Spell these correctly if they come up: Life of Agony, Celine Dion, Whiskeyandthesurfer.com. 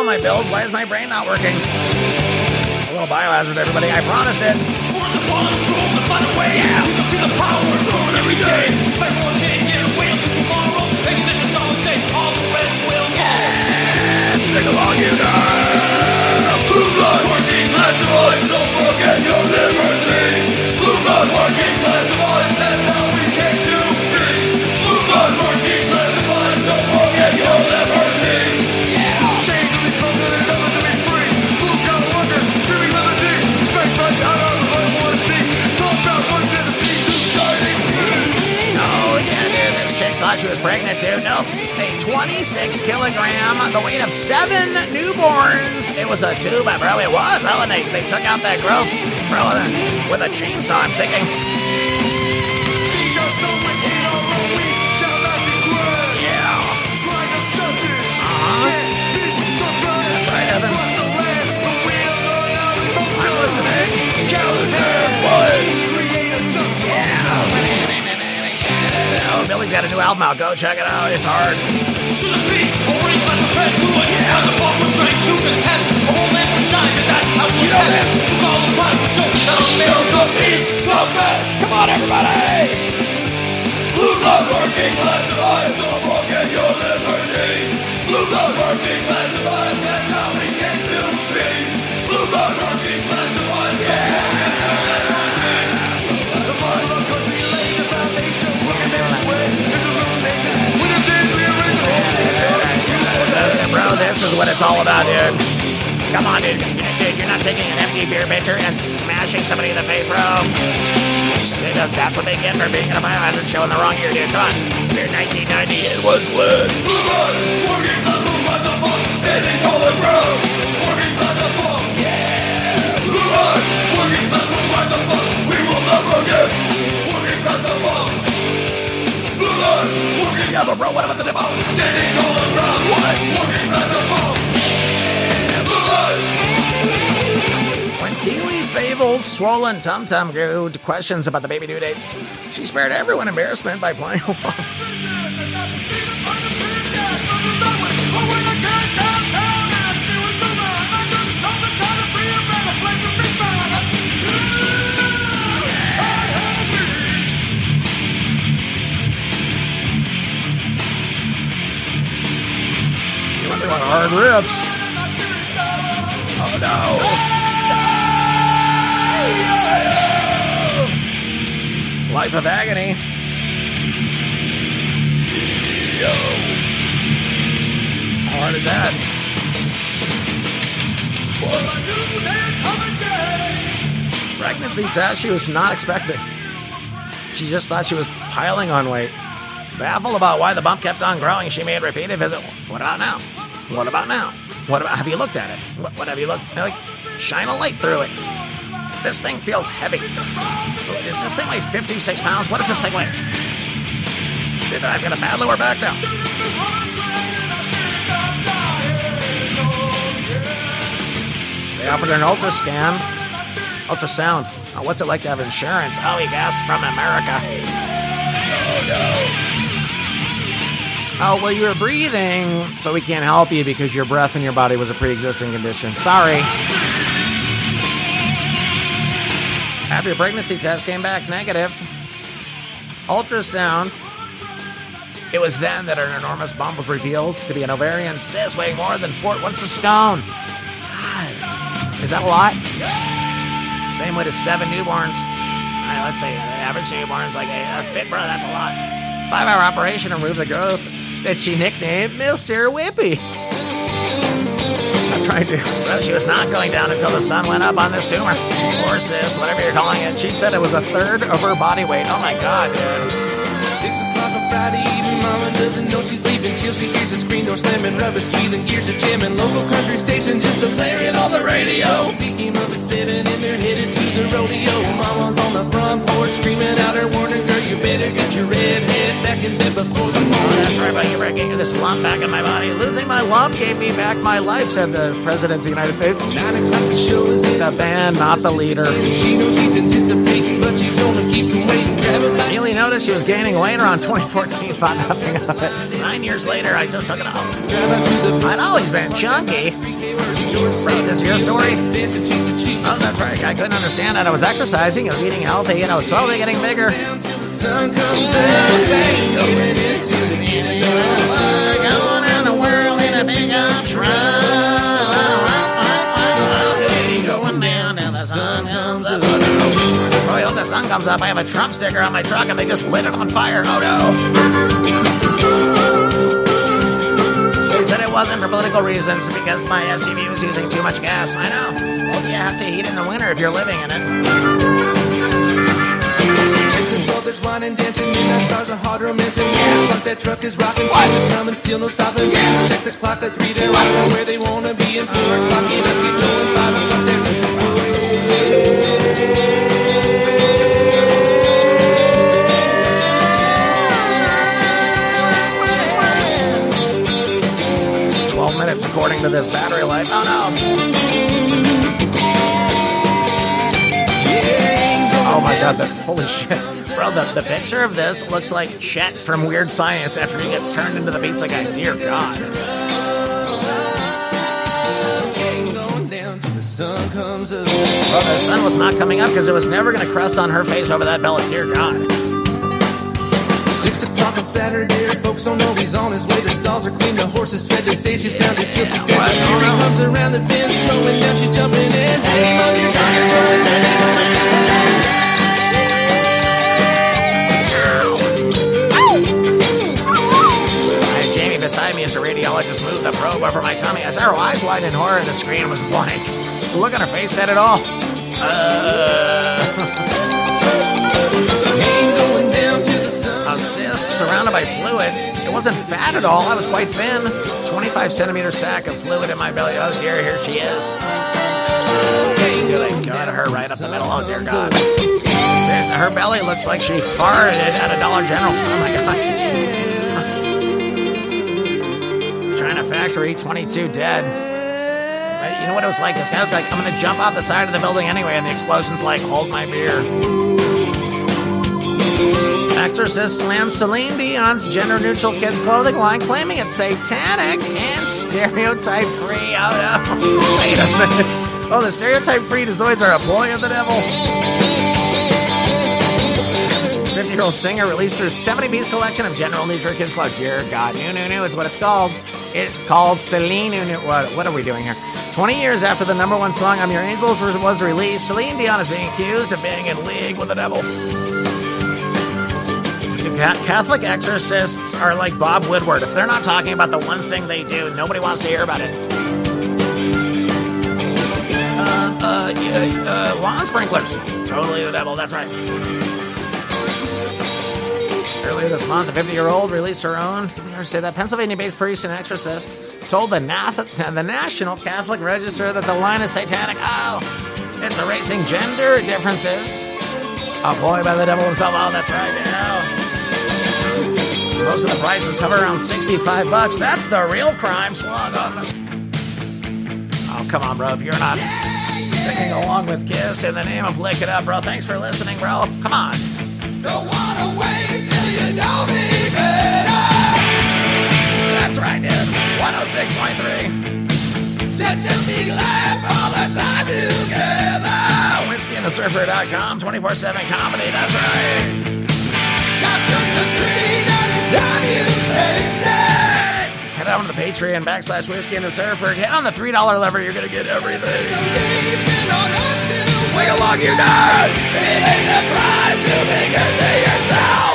all my bills. Why is my brain not working? A little biohazard, everybody. I promised it. For the one soul to find a way out. You feel the power thrown every day. Fight for a chance, get away until tomorrow. Anything that's on the stage, all the rest will go. Yeah. Sing along, you die. Blue blood, working class survive. Don't forget your liberty. Blue blood, working class survive. That's how we came to be. Blue blood, working class survive. Don't forget your liberty. Thought she was pregnant too. Nope. A 26 kilogram, the weight of 7 newborns. It was a tube, bro. It was. Oh, and they took out that growth, bro, with a chainsaw. I'm thinking. Yeah. That's right, Evan. I'm listening. Yeah. Oh, Billy's got a new album out. Go check it out. It's hard. Come on, everybody. Blue blood working class survive. Don't forget your liberty. Blue blood working class survive. That's how we get to be. Blue blood working class survive. Bro, this is what it's all about, dude. Come on, dude. You're not taking an empty beer pitcher and smashing somebody in the face, bro. Dude, that's what they get for being in a biohazard show in the wrong year, dude. Come on. Year 1990, it was lit. Blue blood, working class survive the boss, standing tall and proud. Working class survive. Yeah. Blue blood, working class survive the boss, we will not forget. Working class survive. Yeah, but bro, what about the demo? Standing all around, what? Working class above. Yeah, blue blood. When Keely Fable's swollen tum-tum grew to questions about the baby due dates, she spared everyone embarrassment by playing along. Hard riffs. Oh no. No! Life of Agony. Yo. How hard is that? What? Pregnancy test she was not expecting. She just thought she was piling on weight. Baffled about why the bump kept on growing, she made repeated visits. What about now? What about now? What about, have you looked at it? What have you looked, like, shine a light through it. This thing feels heavy. Does this thing weigh 56 pounds? What does this thing weigh? Dude, I've got a bad lower back now. They offered an ultrasound. Oh, what's it like to have insurance? Oh, he gasped from America. Oh, no. Oh, well, you were breathing, so we can't help you because your breath in your body was a pre-existing condition. Sorry. After your pregnancy test came back negative, ultrasound, it was then that an enormous bump was revealed to be an ovarian cyst weighing more than 4 stone. God, is that a lot? Same weight as 7 newborns. All right, let's say the average newborn's like, hey, that's fit, bro, that's a lot. 5-hour operation to remove the growth that she nicknamed Mr. Whippy. That's right, dude. But she was not going down until the sun went up on this tumor. Or cyst, whatever you're calling it. She said it was a third of her body weight. Oh, my God, dude. 6:00 on Friday evening, Mama doesn't know she's leaving. Till she hears a screen door slamming, rubber squealing, gears are jamming. Local country station just a blaring on the radio. Picking up at 7 and they're headed to the rodeo. Mama's on the front porch screaming out her warning, girl, you better get your red head back. back in bed before the morning. I'm sorry about you breaking this lump back in my body. Losing my lump gave me back my life, said the President of the United States. 9 o'clock, the show is in. The band, not the leader. She knows he's anticipating, but she's going to keep him waiting. I only noticed she was gaining weight around 2014, thought nothing of it. 9 years later, I just took it off. I'd always been chunky. Rose, is your story? Oh, that's right. I couldn't understand it. I was exercising, I was eating healthy, and I was slowly getting bigger. Sun comes out, bang, going into the needle. Going around the world in a big up truck. Going down and the sun comes up. Oh, no. I hope the sun comes up. I have a Trump sticker on my truck, and they just lit it on fire. Oh, no. They said it wasn't for political reasons because my SUV was using too much gas. I know. Well, you have to heat in the winter if you're living in it. There's wine and dancing, midnight stars are hard romancing. Yeah. Fuck, that truck is rocking, time is coming, still no stopping. Yeah. Check the clock, that's reading right from where they wanna be. And 4 o'clock, up, keep going, 5 o'clock, they're just 12 minutes according to this battery life. Oh no. Oh my god, holy shit. Bro, the picture of this looks like Chet from Weird Science after he gets turned into the pizza guy. Dear God. Well, the sun was not coming up because it was never going to crest on her face over that belly. Dear God. 6 o'clock on Saturday, folks don't know he's on his way. The stalls are clean, the horse is fed, they say she's down to till she's dead. Her arms around the bend, slowing down, she's jumping in. Hey, beside me as a radiologist moved the probe over my tummy. I saw her eyes wide in horror and the screen was blank. The look on her face said it all. A cyst surrounded by fluid. It wasn't fat at all. I was quite thin. 25-centimeter sack of fluid in my belly. Oh dear, here she is. Do they gut her right up the middle? Oh dear God. Her belly looks like she farted at a Dollar General. Oh my God. China factory, 22 dead. You know what it was like? This guy was like, I'm going to jump off the side of the building anyway, and the explosion's like, hold my beer. Exorcist slams Celine Dion's gender-neutral kids' clothing line, claiming it's satanic and stereotype-free. Oh, no. Wait a minute. Oh, the stereotype-free Dezoids are a boy of the devil. 50-year-old singer released her 70-piece collection of gender-neutral kids' clothes. Dear God, no, it's what it's called. It's called Celine Dion. What are we doing here? 20 years after the number one song, I'm Your Angels, was released, Celine Dion is being accused of being in league with the devil. Catholic exorcists are like Bob Woodward. If they're not talking about the one thing they do, nobody wants to hear about it. Lawn sprinklers. Totally the devil, that's right. Earlier this month, a 50-year-old released her own. Did we ever say that? Pennsylvania-based priest and exorcist told the National Catholic Register that the line is satanic. Oh, it's erasing gender differences. A boy by the devil himself. Oh, that's right. Oh. Most of the prices hover around $65. That's the real crime. Slug on them. Oh, come on, bro. If you're not singing along with Kiss in the name of Lick It Up, bro. Thanks for listening, bro. Come on. Don't want to wait. You know me better. That's right, dude. 106.3. Let's just be glad all the time together. Whiskeyandthesurfer.com, 24/7 comedy. That's right. Got such a dream anytime you taste it. Head on to the Patreon /Whiskey and the Surfer. Get on the $3 lever. You're gonna get everything. Sing along, you nerd. It ain't a crime to be good to yourself.